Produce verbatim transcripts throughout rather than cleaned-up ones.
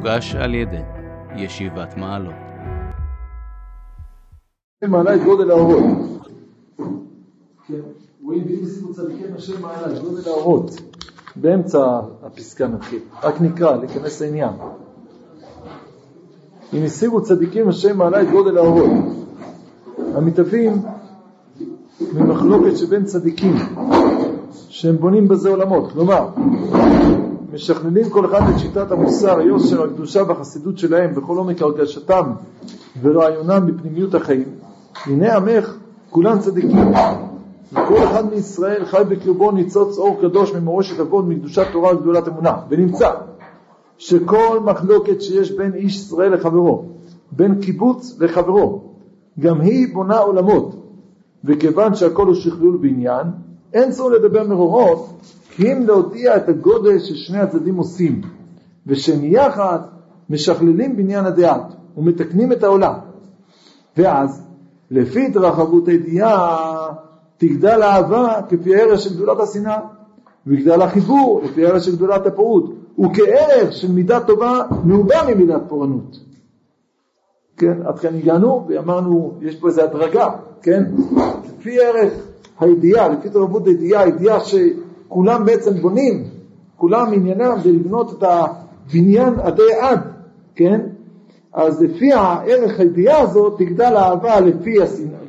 הוגש על ידי ישיבת מעלות. מעלה את גודל האורות. כן, רואים בזכות צדיקים השם מעלה את גודל האורות. באמצע הפסקה נתחיל. רק נקרא, להיכנס לעניין. אם השיגו צדיקים השם מעלה את גודל האורות. המתאבים ממחלוקת שבין צדיקים שהם בונים בזה עולמות. כלומר, משכננים כל אחד את שיטת המוסר, היושר, הקדושה והחסידות שלהם בכל עומק הרגשתם ורעיונם בפנימיות החיים. הנה עמך, כולם צדיקים. וכל אחד מישראל חי בקרבו ניצוץ אור קדוש ממורשת אבות, מקדושת תורה וגדולת אמונה. ונמצא שכל מחלוקת שיש בין איש ישראל לחברו, בין קיבוץ לחברו, גם היא בונה עולמות. וכיוון שהכל הוא שכלול בעניין, אין צורך לדבר מרורות, כי אם להודיע את הגודל ששני הצדדים עושים, ושהם יחד משכללים בניין הדעת, ומתקנים את העולם. ואז, לפי התרחבות הידיעה, תגדל האהבה כפי הערך של גדולת השנאה, וגדל החיבור כפי הערך של גדולת הפורעות, וכערך של מידה טובה נעובה ממידת פורענות. כן, עד כאן הגענו ואמרנו, יש פה איזו הדרגה, כן? לפי ערך הידיעה, לפי התרחבות הידיעה, הידיעה שכולם בעצם בונים, כולם עניינם ולבנות את הבניין עדי עד, כן? אז לפי הערך הידיעה הזאת תגדל האהבה לפי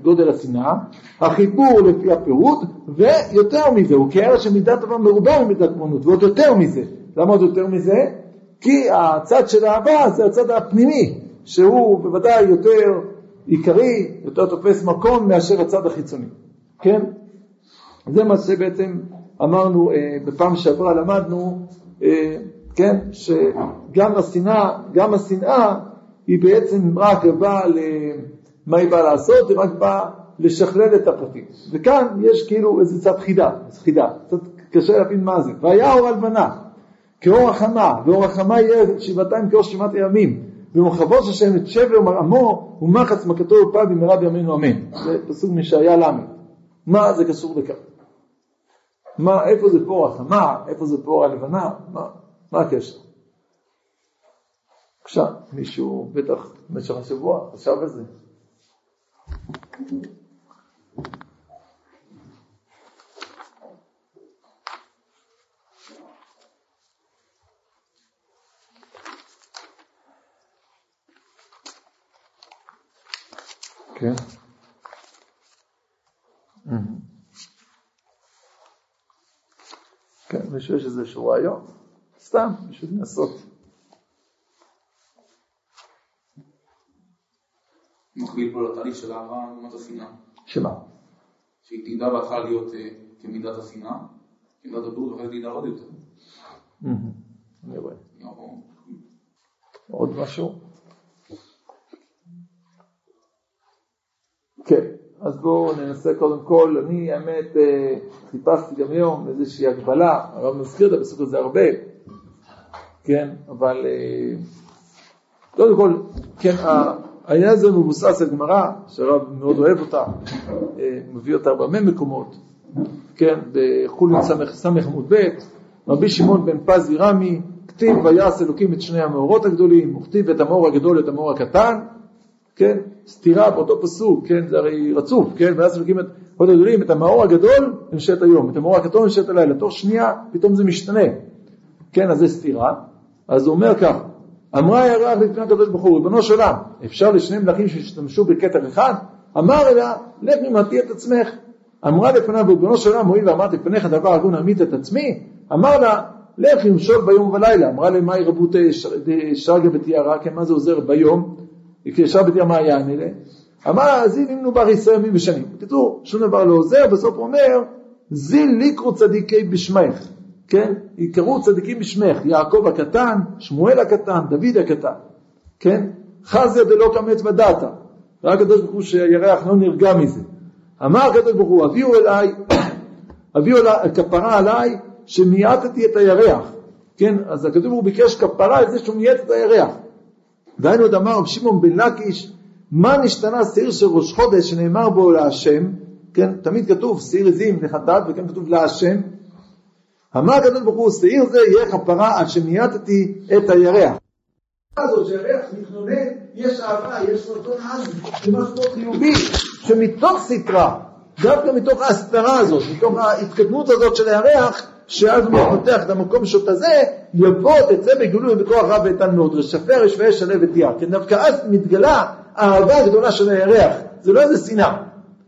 גודל השנאה, החיבור לפי הפירוד, ויותר מזה, הוא כערך שמידה טובה מרובה ממידת פורענות, ועוד יותר מזה. למה עוד יותר מזה? כי הצד של האהבה זה הצד הפנימי, שהוא בוודאי יותר עיקרי, יותר תופס מקום מאשר הצד החיצוני. כן? זה מה שבעצם אמרנו אה, בפעם שעברה למדנו, אה, כן? שגם השנאה, גם השנאה היא בעצם רק באה למה היא באה לעשות, היא רק באה לשכלל את הפרטים. וכאן יש כאילו איזה צד חידה, חידה, קצת קשה להבין מה זה. והיה אור הלבנה, כאור החמה, ואור החמה יהיה שבעתיים כאור שבעת הימים. ומחבוש השם את שבר מרעמו ומחץ מכתו יופל במהרה בימינו אמן. זה פסוק משעיה למד. מה זה קשור לכך? מה, איפה זה פה החמה? איפה זה פה הלבנה? מה, מה הקשר? בבקשה, מישהו בטח במשך השבוע חשב על זה. כן. כן, מישהו יש איזשהו רעיון? סתם, בשביל לנסות. מחליף לו לתהליך של אהבה מידת השנאה. שמה? שהיא תדע בהתחלה להיות כמידת השנאה, כמידת הפירוד, ואחרי תדע עוד יותר. אני רואה. עוד משהו? כן, אז בואו ננסה קודם כל, אני האמת אה, חיפשתי גם היום איזושהי הגבלה, הרב מזכיר את הפסוק הזה הרבה, כן, אבל אה, קודם כל, כן, העניין הזה מבוסס על גמרא, שהרב מאוד אוהב אותה, אה, מביא אותה הרבה מקומות, כן, בחולין סמך עמוד ב', רבי שמעון בן פז ירמי, כתיב ויעש אלוקים את שני המאורות הגדולים, וכתיב את המאור הגדול ואת המאור הקטן, כן, סתירה באותו פסוק, כן, זה הרי רצוף, כן, ואז נוגעים את עוד הגדולים, את המאור הגדול המשת היום, את המאור הקטון המשת הלילה, תוך שנייה פתאום זה משתנה, כן, אז זה סתירה, אז הוא אומר כך, אמרה הירח לפני הקדוש ברוך הוא, ריבונו של עולם, אפשר לשני מלאכים שהשתמשו בכתר אחד, אמר אליה, לך ממעטי את עצמך, אמרה לפניו, ריבונו של עולם, מועיל ואמרת לפניך דבר הגון עמית את עצמי, אמר לה, לך למשול ביום ולילה, אמרה לה, מהי רבות שרגה ותיארה, כן, מה זה עוזר ביום? כשאר בתי המה יעני לה, אמר, זיל נמנו בר ישראל ימים ושנים. כתוב, שום דבר לא עוזר, בסוף הוא אומר, זיל ליקרו צדיקי בשמך, כן? יקרו צדיקים בשמך, יעקב הקטן, שמואל הקטן, דוד הקטן, כן? חזיה דלא קמת ודעתה, ראה הקדוש ברוך הוא שירח לא נרגע מזה. אמר הקדוש ברוך הוא, הביאו אליי, הביאו אליי, כפרה עליי, שמייעטתי את הירח, כן? אז הקדוש ברוך הוא ביקש כפרה על זה שהוא מייעט את הירח. דהיינו עוד אמר, שמעון בן לקיש, מה נשתנה שעיר של ראש חודש שנאמר בו להשם, כן, תמיד כתוב שעיר זים לחטאת, וכן כתוב להשם, אמר הקדוש ברוך הוא, שעיר זה יהיה כפרה עד שמייתתי את הירח. הזאת שהריח מתנונן, יש אהבה, יש רצון עז, זה משהו חיובי, שמתוך סתרה, דווקא מתוך ההסתרה הזאת, מתוך ההתקדמות הזאת של הריח, שאז הוא יפתח את המקום שות הזה, יבוא, תצא בגילוי ובכוח רב ואיתן מאוד, רשפר, רשפה, ישנה ותייה. כי דווקא אז מתגלה האהבה הגדולה של הירח. זה לא איזה שנאה.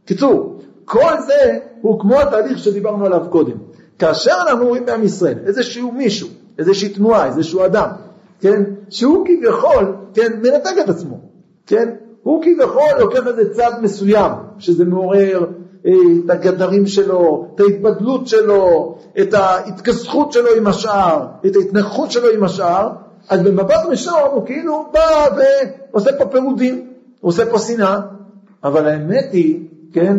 קיצור, כל זה הוא כמו התהליך שדיברנו עליו קודם. כאשר אנחנו רואים בעם ישראל, איזשהו מישהו, איזושהי תנועה, איזשהו אדם, כן? שהוא כביכול, כן, מנתק את עצמו, כן? הוא כביכול לוקח איזה צד מסוים, שזה מעורר את הגדרים שלו, את ההתבדלות שלו, את ההתכסחות שלו עם השאר, את ההתנחות שלו עם השאר, אז במבט ראשון הוא כאילו בא ועושה פה פירודים, עושה פה שנאה, אבל האמת היא, כן,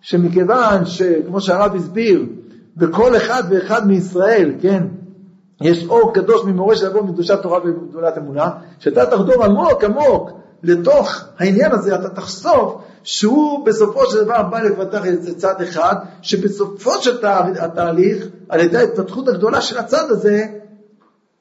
שמכיוון שכמו שהרב הסביר, בכל אחד ואחד מישראל, כן, יש אור קדוש ממורש לבוא מקדושת תורה ובגדולת אמונה, שאתה תחדור עמוק עמוק לתוך העניין הזה, אתה תחשוף שהוא בסופו של דבר בא לפתח את צד אחד, שבסופו של תה, התהליך, על ידי ההתפתחות הגדולה של הצד הזה,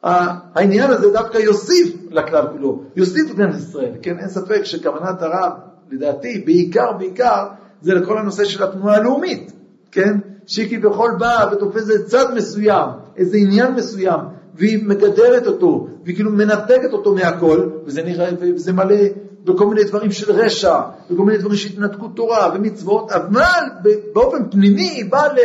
העניין הזה דווקא יוסיף לכלל כולו, יוסיף לכלל ישראל, כן? אין ספק שכוונת הרב, לדעתי, בעיקר בעיקר, זה לכל הנושא של התנועה הלאומית, כן? שהיא כביכול באה ותופסת צד מסוים, איזה עניין מסוים, והיא מגדרת אותו, והיא כאילו מנתקת אותו מהכל, וזה נראה, וזה מלא בכל מיני דברים של רשע, וכל מיני דברים שהתנתקו תורה ומצוות, אבל באופן פנימי היא באה ל,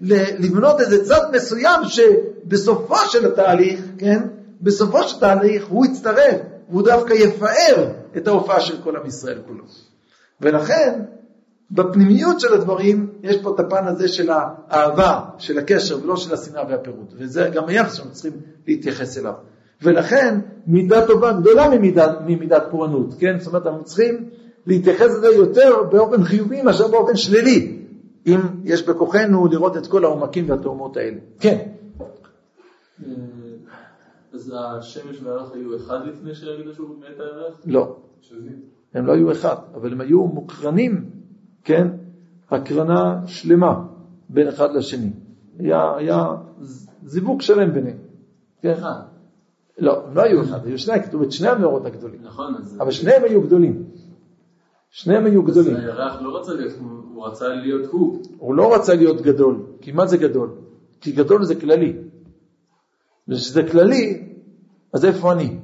ל, לבנות איזה צד מסוים שבסופו של התהליך, כן? בסופו של התהליך הוא יצטרף, והוא דווקא יפאר את ההופעה של כל עם ישראל כולו. ולכן, בפנימיות של הדברים, יש פה את הפן הזה של האהבה, של הקשר, ולא של השנאה והפירוט. וזה גם היחס שאנחנו צריכים להתייחס אליו. ולכן, מידה טובה גדולה ממידת, ממידת פורענות, כן? זאת אומרת, אנחנו צריכים להתייחס לזה יותר באופן חיובי, מאשר באופן שלילי. אם יש בכוחנו לראות את כל העומקים והתאומות האלה. כן. אז השמש והערך היו אחד לפני שהרגע שהוא מת הערך? לא. הם לא היו אחד, אבל הם היו מוקרנים, כן? הקרנה שלמה בין אחד לשני. היה, היה זיווג שלם ביניהם. כן? אחד. לא, הם לא היו אחד, היו שני, כתוב את שני המאורות הגדולים. נכון. אבל שניהם היו גדולים. שניהם היו גדולים. אז הירח לא רצה להיות, הוא רצה להיות הוא. הוא לא רצה להיות גדול. כי מה זה גדול? כי גדול זה כללי. ושזה כללי, אז איפה אני?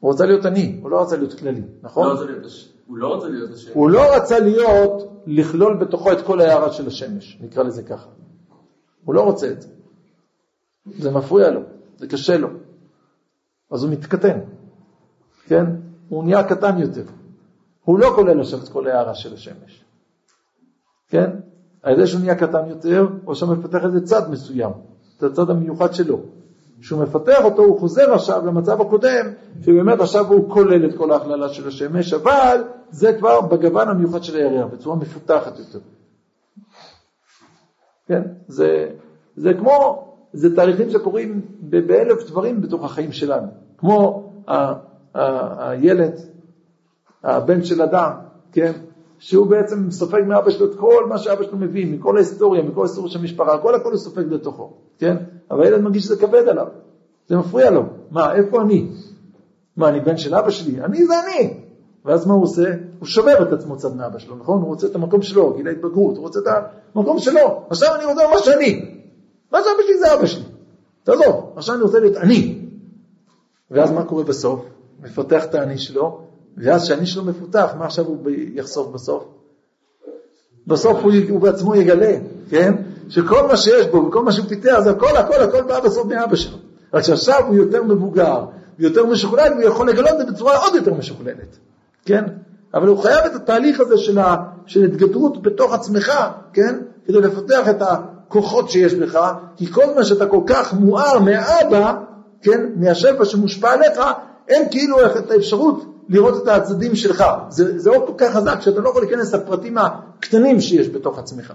הוא רצה להיות אני, הוא לא רצה להיות כללי, נכון? הוא לא רצה להיות השמש. הוא לא רצה להיות, לכלול בתוכו את כל ההערה של השמש, נקרא לזה ככה. הוא לא רוצה את זה. זה מפריע לו, זה קשה לו. אז הוא מתקטן, כן? הוא נהיה קטן יותר. הוא לא כולל עכשיו את כל ההערה של השמש. כן? על ידי שהוא נהיה קטן יותר, או שהוא מפתח איזה צד מסוים, את הצד המיוחד שלו. כשהוא מפתח אותו, הוא חוזר עכשיו למצב הקודם, שבאמת עכשיו הוא כולל את כל ההכללה של השמש, אבל זה כבר בגוון המיוחד של הירח, בצורה מפותחת יותר. כן? זה, זה כמו, זה תהליכים שקורים ב- באלף דברים בתוך החיים שלנו. כמו ה- ה- הילד, הבן של אדם, כן? שהוא בעצם סופג מאבא שלו את כל מה שאבא שלו מביא, מכל ההיסטוריה, מכל ההיסטוריה של המשפחה, כל הכל הוא סופג לתוכו, כן? אבל הילד מרגיש שזה כבד עליו, זה מפריע לו. מה, איפה אני? מה, אני בן של אבא שלי? אני זה אני! ואז מה הוא עושה? הוא שובר את עצמו צד מאבא שלו, נכון? הוא רוצה את המקום שלו, גיל ההתבגרות, הוא רוצה את המקום שלו. עכשיו אני רוצה מה שאני. מה שאבא שלי זה אבא שלי. תעזוב, עכשיו אני רוצה להיות אני. ואז מה קורה בסוף? מפתח את האני שלו, ואז שאני שלו מפותח, מה עכשיו הוא יחשוף בסוף? בסוף הוא, הוא בעצמו יגלה, כן? שכל מה שיש בו, וכל מה שהוא פיתח, זה הכל, הכל, הכל בא בסוף מאבא שלו. רק שעכשיו הוא יותר מבוגר, ויותר משוכלל, והוא יכול לגלות את זה בצורה עוד יותר משוכללת, כן? אבל הוא חייב את התהליך הזה של, ה, של התגדרות בתוך עצמך, כן? כדי לפתח את הכוחות שיש לך, כי כל מה שאתה כל כך מואר מאבא, כן? מהשפע שמושפע עליך, אין כאילו את האפשרות לראות את הצדדים שלך. זה, זה עוד כל כך חזק, שאתה לא יכול להיכנס לפרטים הקטנים שיש בתוך עצמך.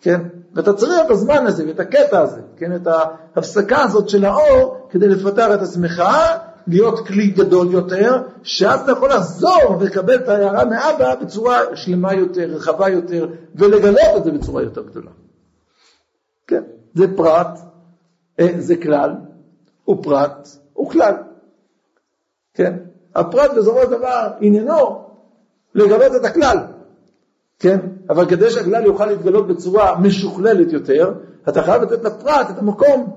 כן? ואתה צריך את הזמן הזה, ואת הקטע הזה, כן? את ההפסקה הזאת של האור, כדי לפתח את עצמך, להיות כלי גדול יותר, שאז אתה יכול לחזור ולקבל את ההערה מאבא, בצורה שלמה יותר, רחבה יותר, ולגלות את זה בצורה יותר גדולה. כן? זה פרט, זה כלל, הוא פרט, הוא כלל. כן? הפרט בסופו של דבר עניינו לגלות את הכלל. כן? אבל כדי שהכלל יוכל להתגלות בצורה משוכללת יותר, אתה חייב לתת לפרט את המקום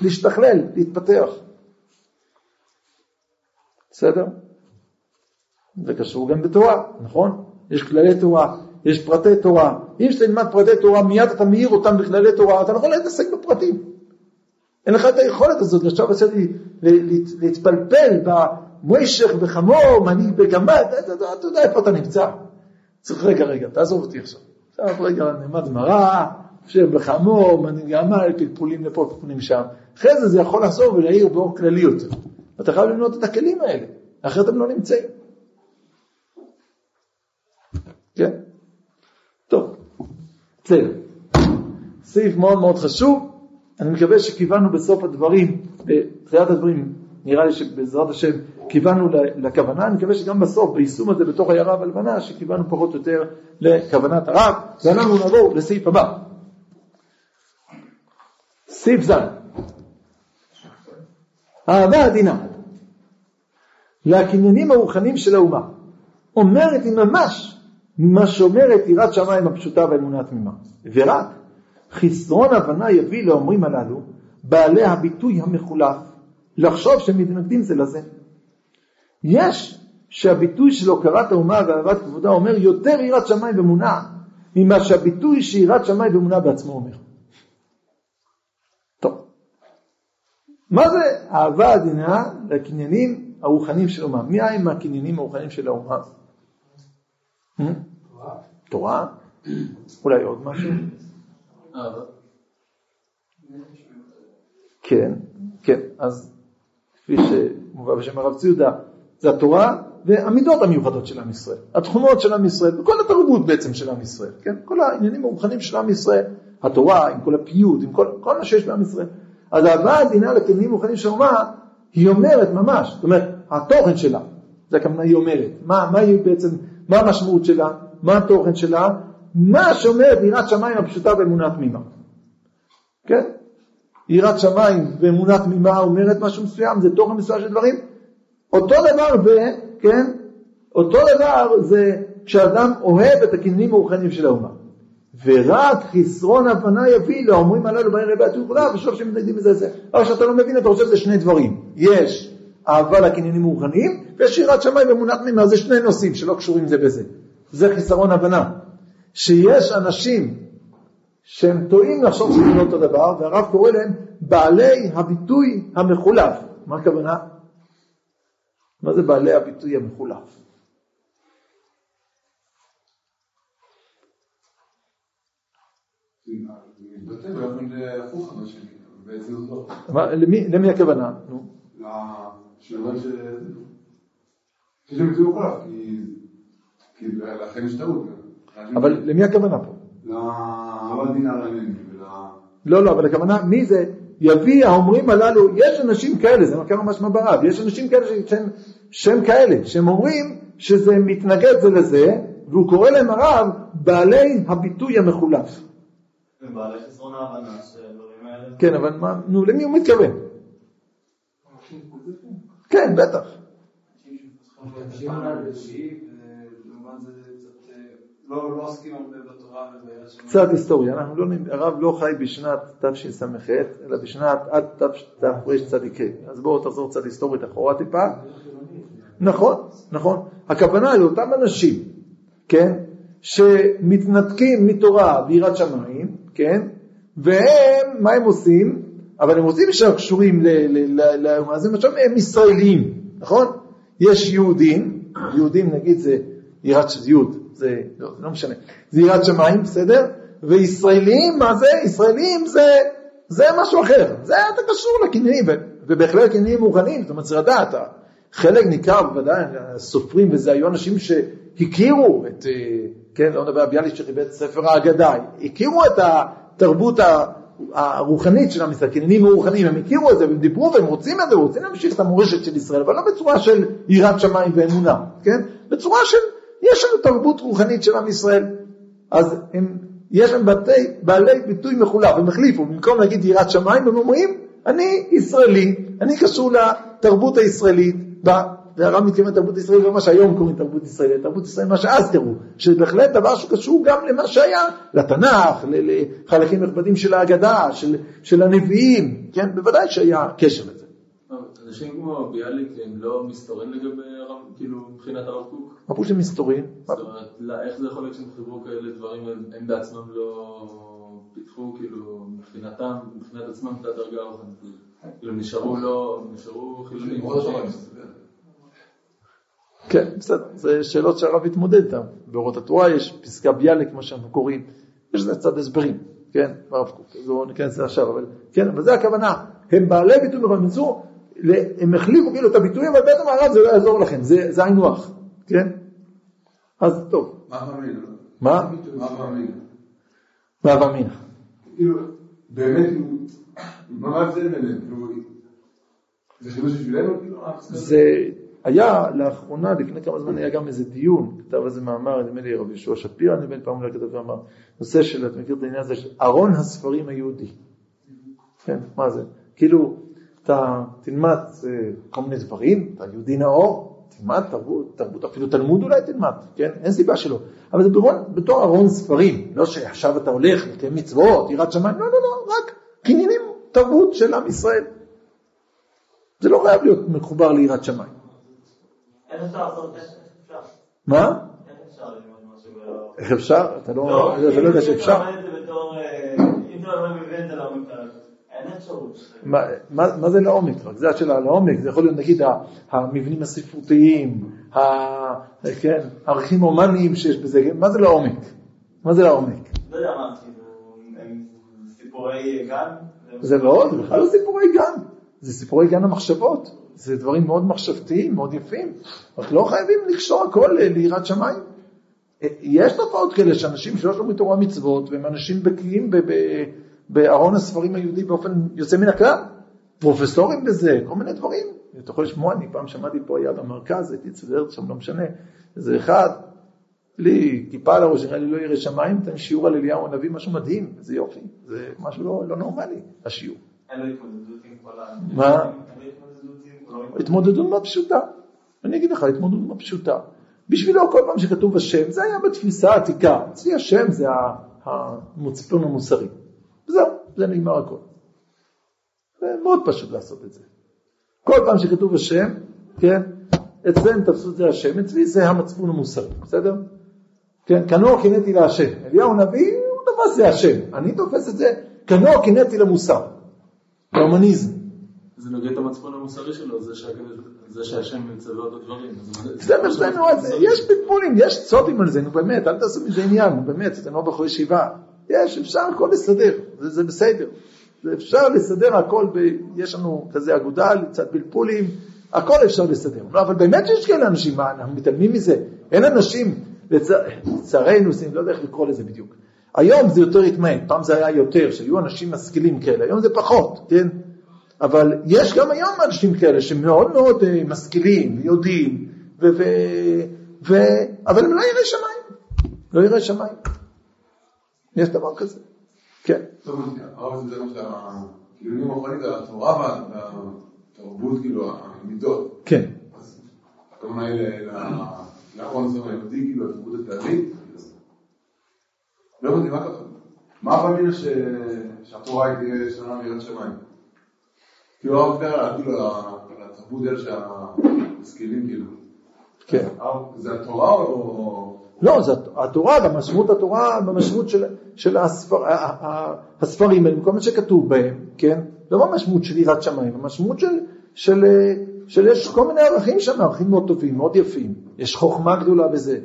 להשתכלל, להתפתח. בסדר? זה קשור גם בתורה, נכון? יש כללי תורה, יש פרטי תורה. אם שאתה נלמד פרטי תורה, מיד אתה מאיר אותם בכללי תורה, אתה יכול להתעסק בפרטים. אין לך את היכולת הזאת, לשב עשיתי להתפלפל במוישך, בחמור, מנהיג בגמת, אתה יודע איפה אתה נמצא. צריך רגע, רגע, תעזוב אותי עכשיו. עכשיו רגע, נלמד מראה, חושב בחמור, מנהיג גמל, פלפולים לפה, פלפולים שם. אחרי זה זה יכול לעזוב ולהעיר באור כללי יותר. אתה חייב למנות את הכלים האלה, אחרת הם לא נמצאים. כן? טוב. צלב. סעיף מאוד מאוד חשוב. אני מקווה שכיוונו בסוף הדברים, בתחילת הדברים, נראה לי שבעזרת השם כיוונו לכוונה. אני מקווה שגם בסוף, ביישום הזה בתוך העיירה והלבנה, שכיוונו פחות או יותר לכוונת הרב. ואנחנו נעבור לסעיף הבא. סעיף זן. אהבה עדינה לקניינים הרוחניים של האומה אומרת היא ממש מה שאומרת יראת שמיים הפשוטה והאמונה התמימה, ורק חסרון הבנה יביא לאומרים הללו בעלי הביטוי המחולף לחשוב שמתנגדים זה לזה. יש שהביטוי של הוקרת האומה ואהבת כבודה אומר יותר יראת שמיים ואמונה ממה שהביטוי שיראת שמיים ואמונה בעצמו אומר. מה זה אהבה עדינה לקניינים הרוחניים של האומה? מי הם הקניינים הרוחניים של האומה? תורה. תורה? אולי עוד משהו? אהבה. כן, כן. אז כפי שמובא בשם הרב צבי יהודה, זה התורה והמידות המיוחדות של עם ישראל. התכונות של עם ישראל, וכל התרבות בעצם של עם ישראל. כן? כל העניינים הרוחניים של עם ישראל. התורה, עם כל הפיוט, עם כל, כל מה שיש בעם ישראל. אז האהבה עדינה לקניינים הרוחניים של האומה, היא אומרת ממש, זאת אומרת, התוכן שלה, זה כמובן היא אומרת, מה, מה היא בעצם, מה המשמעות שלה, מה התוכן שלה, מה שאומרת יראת שמיים הפשוטה ואמונה תמימה. כן? יראת שמיים ואמונה תמימה אומרת משהו מסוים, זה תוכן מסוים של דברים. אותו דבר זה, כן? אותו דבר זה כשאדם אוהב את הקניינים הרוחניים של האומה. ורק חסרון הבנה יביא לאומרים הללו בעלי הביטוי המחולף ושוב שמתנגדים לזה זה. אבל כשאתה לא מבין אתה חושב זה שני דברים. יש אהבה לקניינים הרוחניים ויש יראת שמיים ואמונה תמימה. זה שני נושאים שלא קשורים זה בזה. זה חסרון הבנה. שיש אנשים שהם טועים לחשוב שזה לא אותו דבר והרב קורא להם בעלי הביטוי המחולף. מה הכוונה? מה זה בעלי הביטוי המחולף? למי הכוונה? לשאלה ש... כי זה ביטוי מחולף, כי לכן יש טעות. אבל למי הכוונה פה? לעבדין הרנני. לא, לא, אבל הכוונה, מי זה? יביא האומרים הללו, יש אנשים כאלה, זה מכר ממש מברב, יש אנשים כאלה שהם כאלה, שהם אומרים שזה מתנגד זה לזה, והוא קורא להם הרב בעלי הביטוי המחולף. ובעלי חסרון ההבנה שדברים האלה... כן, אבל מה, נו, למי הוא מתכוון? כן, בטח. אנשים עליו ישיב, ולמובן זה קצת, לא עוסקים הרבה בתורה ובאלה... קצת היסטוריה, הרב לא חי בשנת תשס"ח, אלא בשנת עד תשס"ח, אז בואו תחזור קצת היסטורית אחורה טיפה. נכון, נכון. הכוונה היא אותם אנשים, כן? שמתנתקים מתורה ויראת שמיים, כן? והם, מה הם עושים? אבל הם עושים שקשורים לאומה, זה משהו, הם ישראלים, נכון? יש יהודים, יהודים נגיד זה יראת יהוד, זה לא, לא משנה, זה יראת שמיים, בסדר? וישראלים, מה זה? ישראלים זה, זה משהו אחר, זה אתה קשור לקניינים, ובהחלט קניינים מוכנים, זאת אומרת, רדה, אתה חלק ניכר, בוודאי, סופרים, וזה היו אנשים שהכירו את... כן, לא נדבר ביאליק שחיבט ספר האגדה, הכירו את התרבות הרוחנית של המסתכננים הרוחניים, הם הכירו את זה, הם דיברו והם רוצים את זה, רוצים להמשיך את המורשת של ישראל, אבל לא בצורה של יראת שמיים ואמונה, כן? בצורה של, יש לנו תרבות רוחנית של עם ישראל, אז הם, יש להם בעלי ביטוי מחולף, הם החליפו, במקום להגיד יראת שמיים, הם אומרים אני ישראלי, אני קשור לתרבות הישראלית, והרב מתכוון תרבות ישראלית, ומה שהיום קוראים תרבות ישראלית, תרבות ישראלית מה שאז תראו, שבהחלט דבר שקשור גם למה שהיה, לתנ"ך, לחלקים נכבדים של ההגדה, של, של הנביאים, כן, בוודאי שהיה קשר לזה. אנשים כמו ביאליק הם לא מסתורים לגבי הרב, כאילו מבחינת הרב קוק? מה פשוט הם מסתורים? זאת אומרת, איך זה יכול להיות שהם חיברו כאלה דברים, הם בעצמם לא פיתחו, כאילו מבחינתם, מבחינת עצמם את הדרגה הרוחנית, כאילו נשארו לא, נשארו חילונים. כן, בסדר, זה שאלות שהרב התמודד איתם, באורות התורה יש פסקה ביאליק, מה שאנחנו קוראים, יש לזה צד הסברים, כן, הרב קוק, אז בואו ניכנס עכשיו, אבל כן, אבל זה הכוונה, הם בעלי ביטוי מרמצו, הם החליפו כאילו את הביטויים, אבל בעצם הרב זה לא יעזור לכם, זה עין רוח, כן? אז טוב. מה ואמינה? מה? מה ואמינה? מה ואמינה? כאילו, באמת, ממש זה אלינו, זה חידוש בשבילנו? זה היה לאחרונה, לפני כמה זמן היה גם איזה דיון, כתב איזה מאמר, נדמה לי רבי יהושע שפירא, אני בין פעם אולי כתב ואמר, נושא של, את מכיר את העניין הזה, ארון הספרים היהודי. כן, מה זה? כאילו, אתה תלמד כל מיני דברים, אתה יהודי נאור, תלמד תרבות, תרבות, אפילו תלמוד אולי תלמד, כן? אין סיבה שלא. אבל זה בתור ארון ספרים, לא שעכשיו אתה הולך לקיים מצוות, יראת שמיים, לא, לא, לא, רק קניינים תרבות של עם ישראל. זה לא חייב להיות מחובר ליראת שמיים. איך אפשר לעשות את זה? מה? איך אפשר ללמוד משהו? איך אפשר? אתה לא יודע שאפשר. אם אתה לא מבין את זה לא מבין. מה, מה, מה זה לעומק? רק זה השאלה לעומק, זה יכול להיות נגיד המבנים הספרותיים, ה, כן, הערכים אומניים שיש בזה, מה זה לעומק? מה זה לעומק? לא יודע מה, הם סיפורי גן? זה מאוד, זה בכלל לא סיפורי גן, זה סיפורי גן המחשבות, זה דברים מאוד מחשבתיים, מאוד יפים, רק לא חייבים לקשור הכל ליראת שמיים. יש תופעות כאלה שאנשים שלא שלום מתורה מצוות, והם אנשים בקיאים ב... ב- בארון הספרים היהודי באופן יוצא מן הכלל, פרופסורים בזה, כל מיני דברים. אתה יכול לשמוע, אני פעם שמעתי פה, היה במרכז, הייתי צדרת שם, לא משנה, איזה אחד, לי, כיפה על הראש, נראה לי לא ירא שמיים, תן שיעור על אליהו הנביא, משהו מדהים, זה יופי, זה משהו לא, לא נורמלי, השיעור. אין לו התמודדות עם כל ה... מה? התמודדות מה פשוטה. אני אגיד לך, התמודדות מה פשוטה. בשבילו, כל פעם שכתוב השם, זה היה בתפיסה העתיקה, אצלי השם זה המוצפון המוסרי. וזהו, זה נגמר הכל. זה מאוד פשוט לעשות את זה. כל פעם שכתוב השם, כן, אצלם תפסו את זה השם, אצלי זה המצפון המוסרי, בסדר? כן, כנוע קינאתי להשם. אליהו נביא, הוא תופס זה השם. אני תופס את זה, כנוע קינאתי למוסר. להומניזם. זה נוגע את המצפון המוסרי שלו, זה שהשם מצווה אותו דברים. זה משלנו את זה, יש פטפולים, יש צודים על זה, נו באמת, אל תעשו מזה עניין, נו באמת, אתה לא בחור ישיבה. יש, אפשר הכל לסדר, זה, זה בסדר. זה אפשר לסדר הכל, ב... יש לנו כזה אגודה, לצד בלפולים, הכל אפשר לסדר. לא, אבל באמת שיש כאלה אנשים, מה, אנחנו מתעלמים מזה. אין אנשים, לצערנו, לצ... לא יודע איך לקרוא לזה בדיוק. היום זה יותר התמעט, פעם זה היה יותר, שהיו אנשים משכילים כאלה, היום זה פחות, כן? אבל יש גם היום אנשים כאלה, שמאוד מאוד uh, משכילים, יודעים, ו... ו... ו... אבל הם לא ירא שמיים. לא ירא שמיים. יש דבר כזה, כן. טוב, הרב זה מה שהגילונים האחרונים, התורה והתרבות, כאילו, המידות. כן. אז הכוונה היא לאחרון ספר היהודי, כאילו, התרבות התערית. לא יודעים, מה הפעמים שהתורה היא שונה מיראת שמיים? כאילו, הרב יותר, כאילו, התרבות האלה שהמשכילים, כאילו. כן. זה התורה או... לא, זה התורה, במשמעות התורה, במשמעות של, של הספר, הספרים, כל מה שכתוב בהם, כן? לא במשמעות של יראת שמיים, במשמעות של, של, של יש כל מיני ערכים שם, ערכים מאוד טובים, מאוד יפים. יש חוכמה גדולה בזה,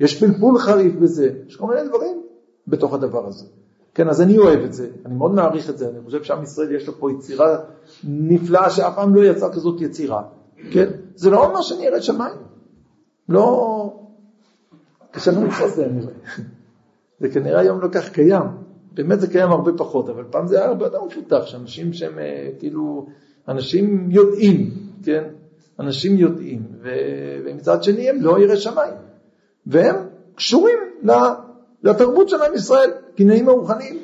יש פלפול חריף בזה, יש כל מיני דברים בתוך הדבר הזה. כן, אז אני אוהב את זה, אני מאוד מעריך את זה, אני חושב שעם ישראל יש לו פה יצירה נפלאה שאף פעם לא יצא כזאת יצירה, כן? זה לא מה שאני יראת שמיים, לא... כשאנחנו נתפוס זה נראה. זה כנראה היום לא כך קיים. באמת זה קיים הרבה פחות, אבל פעם זה היה הרבה אדם מפותח, שאנשים שהם כאילו, אנשים יודעים, כן? אנשים יודעים, ומצד שני הם לא ירא שמיים. והם קשורים לתרבות של עם ישראל, קניינים הרוחניים.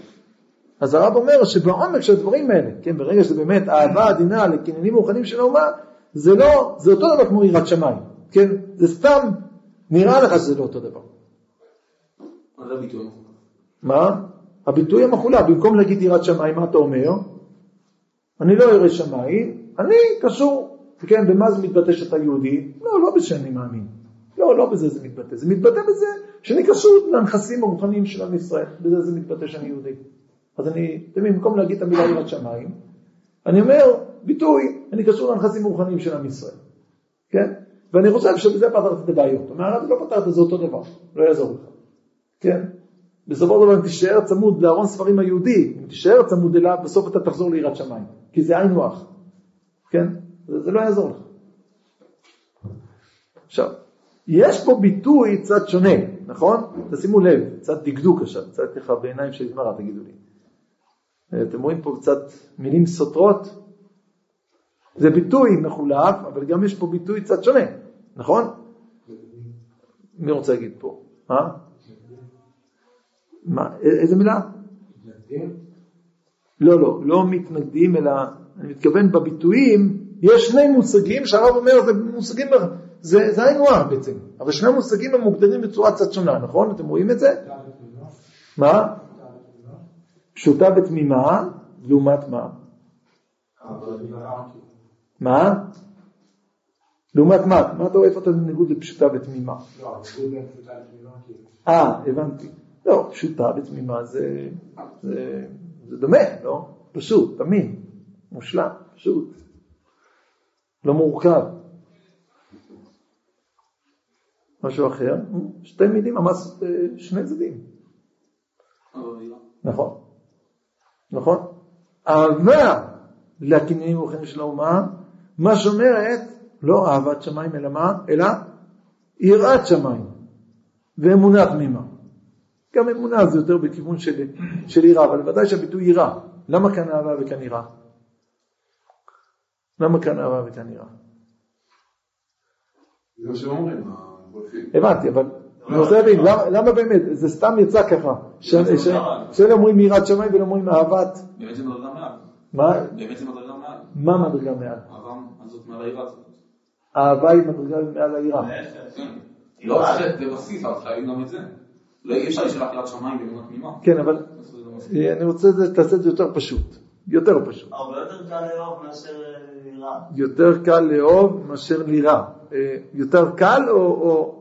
אז הרב אומר שבעומק של הדברים האלה, כן, ברגע שזה באמת אהבה עדינה לקניינים רוחניים של האומה, זה לא, זה אותו דבר כמו יראת שמיים, כן, זה סתם נראה לך שזה לא אותו דבר. מה הביטוי המחולה? מה? הביטוי המחולה, במקום להגיד יראת שמיים, מה אתה אומר? אני לא ירא שמיים, אני קשור, כן, במה זה מתבטא שאתה יהודי? לא, לא בזה שאני מאמין. לא, לא בזה זה מתבטא. זה מתבטא בזה שאני קשור לנכסים הרוחניים של עם ישראל. בזה זה מתבטא שאני יהודי. אז אני, במקום להגיד את המילה יראת שמיים, אני אומר, ביטוי, אני קשור לנכסים הרוחניים של עם ישראל. כן? ואני חושב שבזה פתרת את הבעיות. המערב לא פתרת, זה אותו דבר. לא יעזור לך. כן? בסופו של דבר, אם תישאר צמוד לארון ספרים היהודי, אם תישאר צמוד אליו, בסוף אתה תחזור ליראת שמיים. כי זה עין ואח. כן? זה, זה לא יעזור לך. עכשיו, יש פה ביטוי צד שונה, נכון? תשימו לב, צד דקדוק עכשיו, צד ככה בעיניים של גמרא, תגידו לי. אתם רואים פה קצת מילים סותרות? זה ביטוי מחולף, אבל גם יש פה ביטוי צד שונה, נכון? מי רוצה להגיד פה? מה? מה? איזה מילה? מתנגדים? לא, לא, לא מתנגדים, אלא אני מתכוון בביטויים, יש שני מושגים שהרב אומר, זה מושגים, זה, זה אינואר בעצם, אבל שני מושגים הם מוגדרים בצורה קצת שונה, נכון? אתם רואים את זה? מה? פשוטה בתמימה, לעומת מה? מה? לעומת מה? מה אתה רואה איפה אתה נגוד לפשוטה בתמימה? לא, נגוד לפשוטה בתמימה. אה, הבנתי. לא, פשוטה בתמימה זה, זה, זה דומה, לא? פשוט, תמים, מושלם, פשוט. לא מורכב. משהו אחר, שתי מילים, ממש שני צדדים. נכון. נכון? אהבה לקניינים הרוחניים של האומה, מה שאומרת, לא אהבת שמיים אלא מה, אלא יראת שמיים. ואמונה תמימה. גם אמונה זה יותר בכיוון של, של יראה, אבל ודאי שהביטוי יראה. למה כאן אהבה וכאן יראה? למה כאן אהבה וכאן יראה? זה מה שאומרים. הבנתי, אבל למה באמת? זה סתם יצא ככה. שאלה אומרים יראת שמיים ולא אומרים אהבת. באמת זה מדרגה מעל. מה? באמת זה מדרגה מעל. מה מדרגה מעל? אהבה הזאת מעל העירה. אהבה היא מדרגה מעל העירה. היא לא עושה לבסיס, אז חייבים גם את זה. לא אי אפשר לשלח יראת שמיים ולא תמימה. כן, אבל אני רוצה לעשות את זה יותר פשוט. יותר פשוט. אבל יותר קל לאהוב מאשר ליראה. יותר קל לאהוב מאשר ליראה. יותר קל או...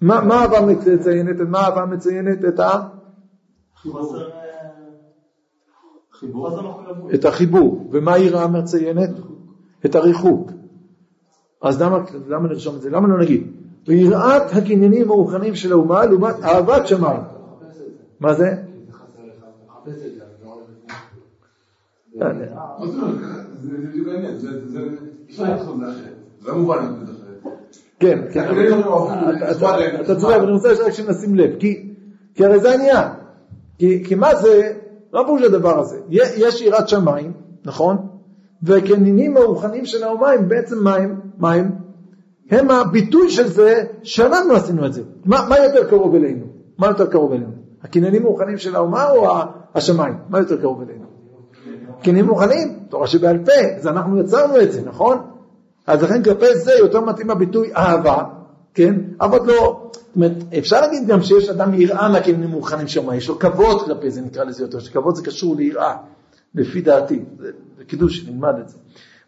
מה אהבה מציינת? מה אהבה מציינת את ה... חיבור. את החיבור. ומה יראה מציינת? את הריחוק. אז למה נרשום את זה? למה לא נגיד? ויראת הקניינים הרוחניים של האומה לעומת אהבת שמיים. מה זה? זה מובן את זה. כן, אתה צודק, אני רוצה רק שנשים לב, כי הרי זה עניין, כי מה זה, לא פרוש הדבר הזה, יש יראת שמיים, נכון? והקניינים הרוחניים של האומה הם בעצם מים, הם הביטוי של זה שאנחנו עשינו את זה. מה יותר קרוב אלינו? מה יותר קרוב אלינו? הקניינים הרוחניים של האומה או השמיים? מה יותר קרוב אלינו? קניינים רוחניים, תורה שבעל פה, זה אנחנו יצרנו את זה, נכון? אז לכן כלפי זה יותר מתאים הביטוי אהבה, כן? אבל לא, זאת אומרת, אפשר להגיד גם שיש אדם יראה מהקניינים הרוחניים שלו, יש לו כבוד כלפי זה, נקרא לזה יותר, שכבוד זה קשור ליראה, לפי דעתי, זה, זה קידוש, נלמד את זה.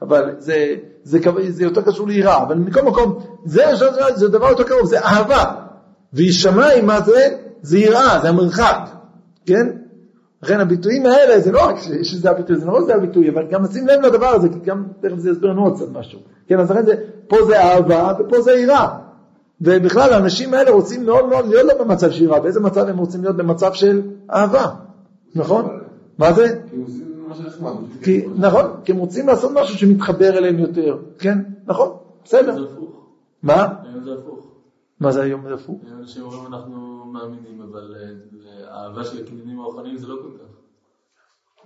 אבל זה, זה, זה, זה יותר קשור ליראה, אבל מכל מקום, זה, זה, זה דבר יותר קרוב, זה אהבה. וישמיים, מה זה? זה יראה, זה המרחק, כן? לכן הביטויים האלה, זה לא רק שזה הביטוי, זה לא רק זה הביטוי, אבל גם נשים לב לדבר הזה, כי גם תכף זה יסביר לנו עוד קצת משהו. כן, אז לכן זה, פה זה אהבה ופה זה יראה. ובכלל, האנשים האלה רוצים מאוד מאוד להיות לא במצב של יראה, באיזה מצב הם רוצים להיות? במצב של אהבה. נכון? מה זה? כי הם עושים משהו נחמד. נכון, כי הם רוצים לעשות משהו שמתחבר אליהם יותר. כן, נכון, בסדר. זה הפוך. מה? זה הפוך. מה זה היום דפוק? אנשים אומרים אנחנו מאמינים, אבל האהבה של הקניינים הרוחניים זה לא כל כך.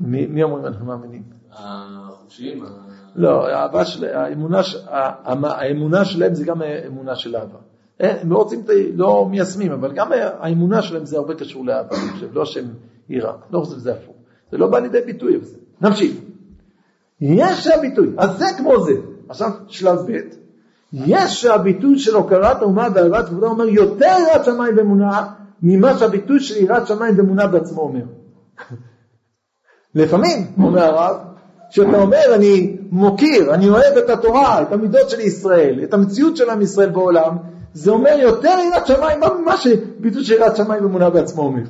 מי אומרים אנחנו מאמינים? החופשיים. לא, האמונה שלהם זה גם האמונה של אהבה. הם לא רוצים, לא מיישמים, אבל גם האמונה שלהם זה הרבה קשור לאהבה. אני חושב, לא שהם יראה. לא חושב, זה הפוך. זה לא בא לידי ביטוי. נמשיך. יש הביטוי, אז זה כמו זה. עכשיו שלב ב', יש שהביטוי של הוקרת האומה והיראת כבודה אומר יותר יראת שמיים ואמונה ממה שהביטוי של יראת שמיים ואמונה בעצמו אומר. לפעמים, אומר הרב, שאתה אומר אני מוקיר, אני אוהב את התורה, את המידות של ישראל, את המציאות של עם ישראל בעולם, זה אומר יותר יראת שמיים ממה שביטוי של יראת שמיים ואמונה בעצמו אומר.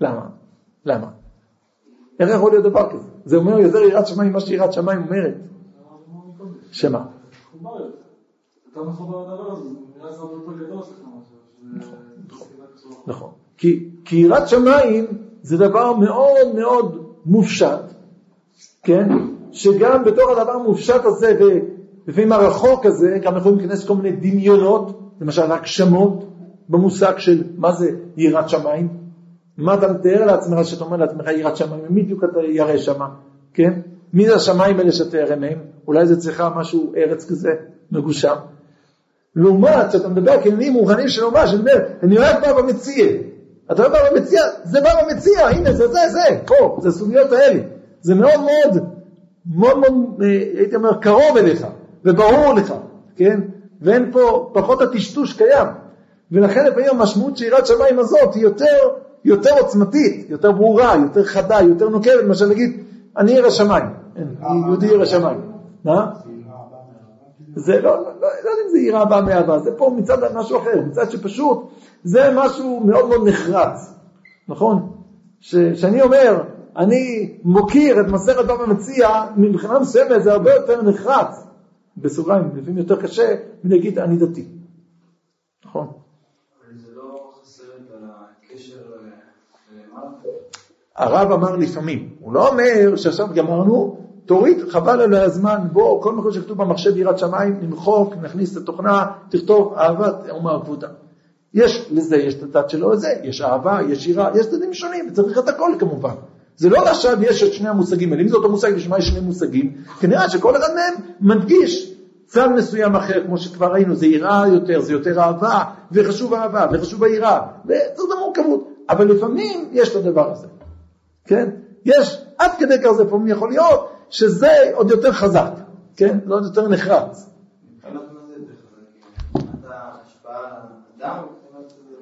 למה? למה? איך יכול להיות דבר כזה? זה אומר יותר יראת שמיים ממה שיראת שמיים אומרת. שמה? אתה מחובר לדבר הזה, נראה זה הרבה יותר גדול שלך משהו. נכון. כי יראת שמיים זה דבר מאוד מאוד מופשט, כן? שגם בתוך הדבר המופשט הזה, ולפעמים הרחוק הזה, גם יכולים להיכנס כל מיני דמיונות, למשל הקשמות, במושג של מה זה יראת שמיים. מה אתה מתאר לעצמך שאתה אומר לעצמך יראת שמיים? מי דיוק אתה ירא שמה? כן? מי זה השמיים האלה שתאר עיניהם? אולי זה צריכה משהו ארץ כזה, מגושם. לעומת, שאתה מדבר כעניינים רוחניים של אומה, שאומר, אני אוהב בא במציאה. אתה אוהב בא במציאה, זה בא במציאה, הנה, זה, זה, זה, פה, זה סוגיות האלה. זה מאוד מאוד, מאוד מאוד, הייתי אומר, קרוב אליך, וברור לך, כן? ואין פה, פחות הטשטוש קיים. ולכן לפעמים המשמעות שיראת שמיים הזאת היא יותר, יותר עוצמתית, יותר ברורה, יותר חדה, יותר נוקבת, מה שנגיד, אני ירא שמיים, אני יהודי ירא שמיים. זה לא יודעים זה יראה הבאה מהבאה, זה פה מצד משהו אחר, מצד שפשוט זה משהו מאוד מאוד נחרץ, נכון? שאני אומר אני מוקיר את מסכת בבא מציעא, מבחינה מסוימת זה הרבה יותר נחרץ, בסוגריים לפעמים יותר קשה מלהגיד אני דתי, נכון? זה לא חסר על הקשר למטה. הרב אמר לפעמים, הוא לא אומר שעכשיו גמרנו, תוריד, חבל על הזמן, בוא, כל מקום שכתוב במחשב יראת שמיים, נמחוק, נכניס את התוכנה, תכתוב אהבת האומה והכבודה. יש לזה, יש את הדת שלו לזה, יש אהבה, יש יראה, יש צדדים שונים, וצריך את הכל כמובן. זה לא עכשיו יש את שני המושגים, אלא אם זה אותו מושג, לשמע יש שני מושגים, כנראה שכל אחד מהם מדגיש צד מסוים אחר, כמו שכבר ראינו, זה יראה יותר, זה יותר אהבה, וחשוב אהבה, וחשוב היראה, וצריך למורכבות, אבל לפעמים יש את הדבר הזה. כן? יש, עד כדי כך זה פעמים יכול להיות, שזה עוד יותר חזק, כן? זה עוד יותר נחרץ.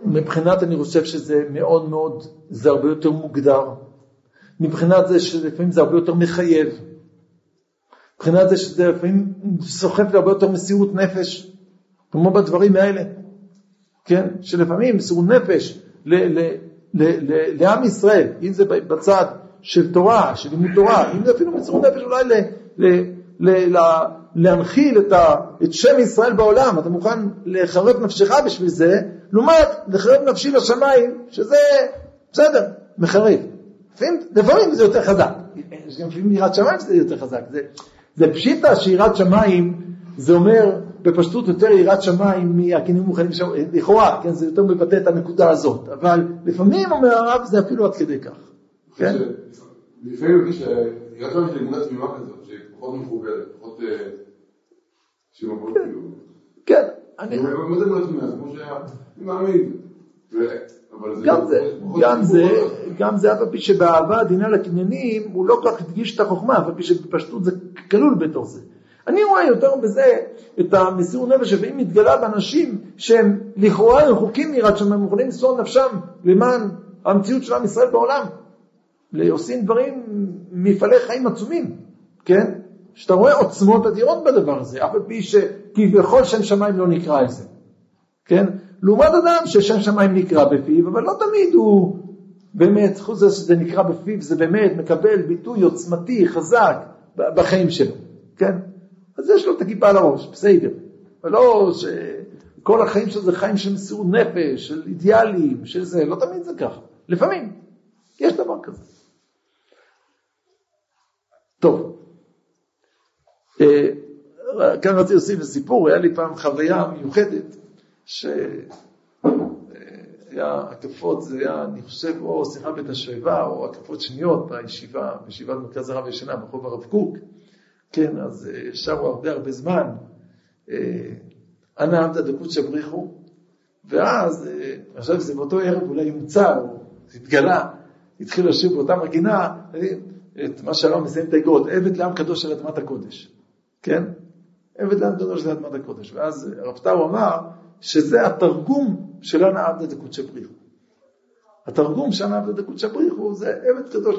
מבחינת אני חושב שזה מאוד מאוד, זה הרבה יותר מוגדר. מבחינת זה שלפעמים זה הרבה יותר מחייב. מבחינת זה שזה לפעמים סוחף להרבה יותר מסירות נפש. כמו בדברים האלה. כן? שלפעמים מסירות נפש לעם ישראל, אם זה בצד, של תורה, של לימוד תורה, אם זה אפילו מסירות נפש אולי ל, ל, ל, ל, להנחיל את, ה, את שם ישראל בעולם, אתה מוכן לחרף נפשך בשביל זה, לעומת לחרף נפשי לשמיים, שזה בסדר, מחרף. לפעמים, לפעמים זה יותר חזק, יש גם לפעמים יראת שמיים שזה יותר חזק, זה, זה פשיטה שיראת שמיים, זה אומר בפשטות יותר יראת שמיים מהכינים מוכנים שם, לכאורה, כן, זה יותר מבטא את הנקודה הזאת, אבל לפעמים אומר הרב זה אפילו עד כדי כך. כן? לפעמים שיראת שמיים של אמונה תמימה כזאת, שהיא פחות מחוברת, פחות שמעבוד כאילו. כן, אני... מה זה אמונה תמימה? זה כמו שהיה מאמין. גם זה, אף על פי שבאהבה הדינה לקניינים, הוא לא כל כך הדגיש את החוכמה, אף על פי שבפשטות זה כלול בתוך זה. אני רואה יותר בזה את המסירות נפש, ואם מתגלה באנשים שהם לכאורה רחוקים מיראת שמיים, מוכנים למסור נפשם למען המציאות של עם ישראל בעולם. עושים דברים, מפעלי חיים עצומים, כן? שאתה רואה עוצמות אדירות בדבר הזה, אבל בי שכביכול שם שמיים לא נקרא את זה, כן? לעומת אדם ששם שמיים נקרא בפיו, אבל לא תמיד הוא באמת, חוץ לזה שזה נקרא בפיו, זה באמת מקבל ביטוי עוצמתי, חזק, בחיים שלו, כן? אז יש לו את הכיפה על הראש, בסדר. ולא שכל החיים שלו זה חיים של מסירות נפש, של אידיאלים, של זה, לא תמיד זה ככה. לפעמים, יש דבר כזה. טוב, כאן רציתי להוסיף סיפור, היה לי פעם חוויה מיוחדת, שהיה הקפות, זה היה, אני חושב, או שיחה בית השואבה, או הקפות שניות בישיבה, בישיבת מרכז הרב ישנה, ברחוב הרב קוק, כן, אז שרו הרבה הרבה זמן, אנא עמדה דקות שבריחו, ואז, עכשיו זה באותו ערב אולי ימצא, או התגלה, התחיל לשיר באותה מגינה, את מה שהרב מסיים את האגרות, עבד לעם קדוש על אדמת הקודש. כן? עבד לעם קדוש על אדמת הקודש. ואז הרב טאו אמר, שזה התרגום של אנא עבדא דקודשא בריך. התרגום של אנא עבדא דקודשא בריך, זה עבד קדוש,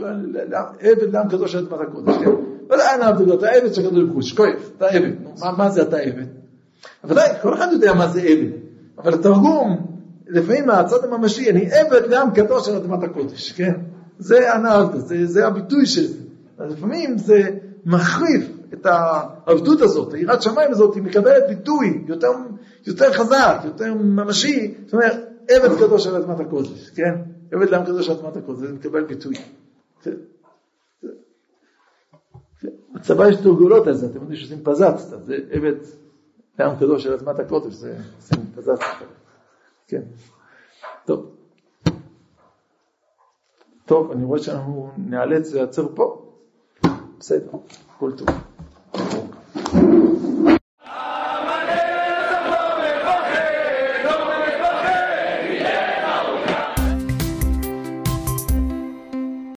עבד לעם קדוש על אדמת הקודש. כן? אבל אנא עבדא, אתה עבד של קדוש בקודש, כואב, אתה עבד. מה זה אתה עבד? אבל כל אחד יודע מה זה עבד. אבל התרגום, לפעמים מהצד הממשי, אני עבד לעם קדוש על אדמת הקודש, כן? זה ענב, זה, זה הביטוי של זה. לפעמים זה מחריף את העבדות הזאת, היראת שמיים הזאת, היא מקבלת ביטוי יותר, יותר חזק, יותר ממשי, זאת אומרת, עבד קדוש על אדמת הקודש, כן? עבד לעם קדוש על אדמת הקודש, זה מקבל ביטוי. כן? הצבא יש תורגולות על זה, אתם יודעים שעושים פזצת, זה עבד לעם קדוש על אדמת הקודש, זה עושים פזצת. כן, טוב. טוב, אני רואה שאנחנו נאלץ לייצר פה. בסדר, כל טוב.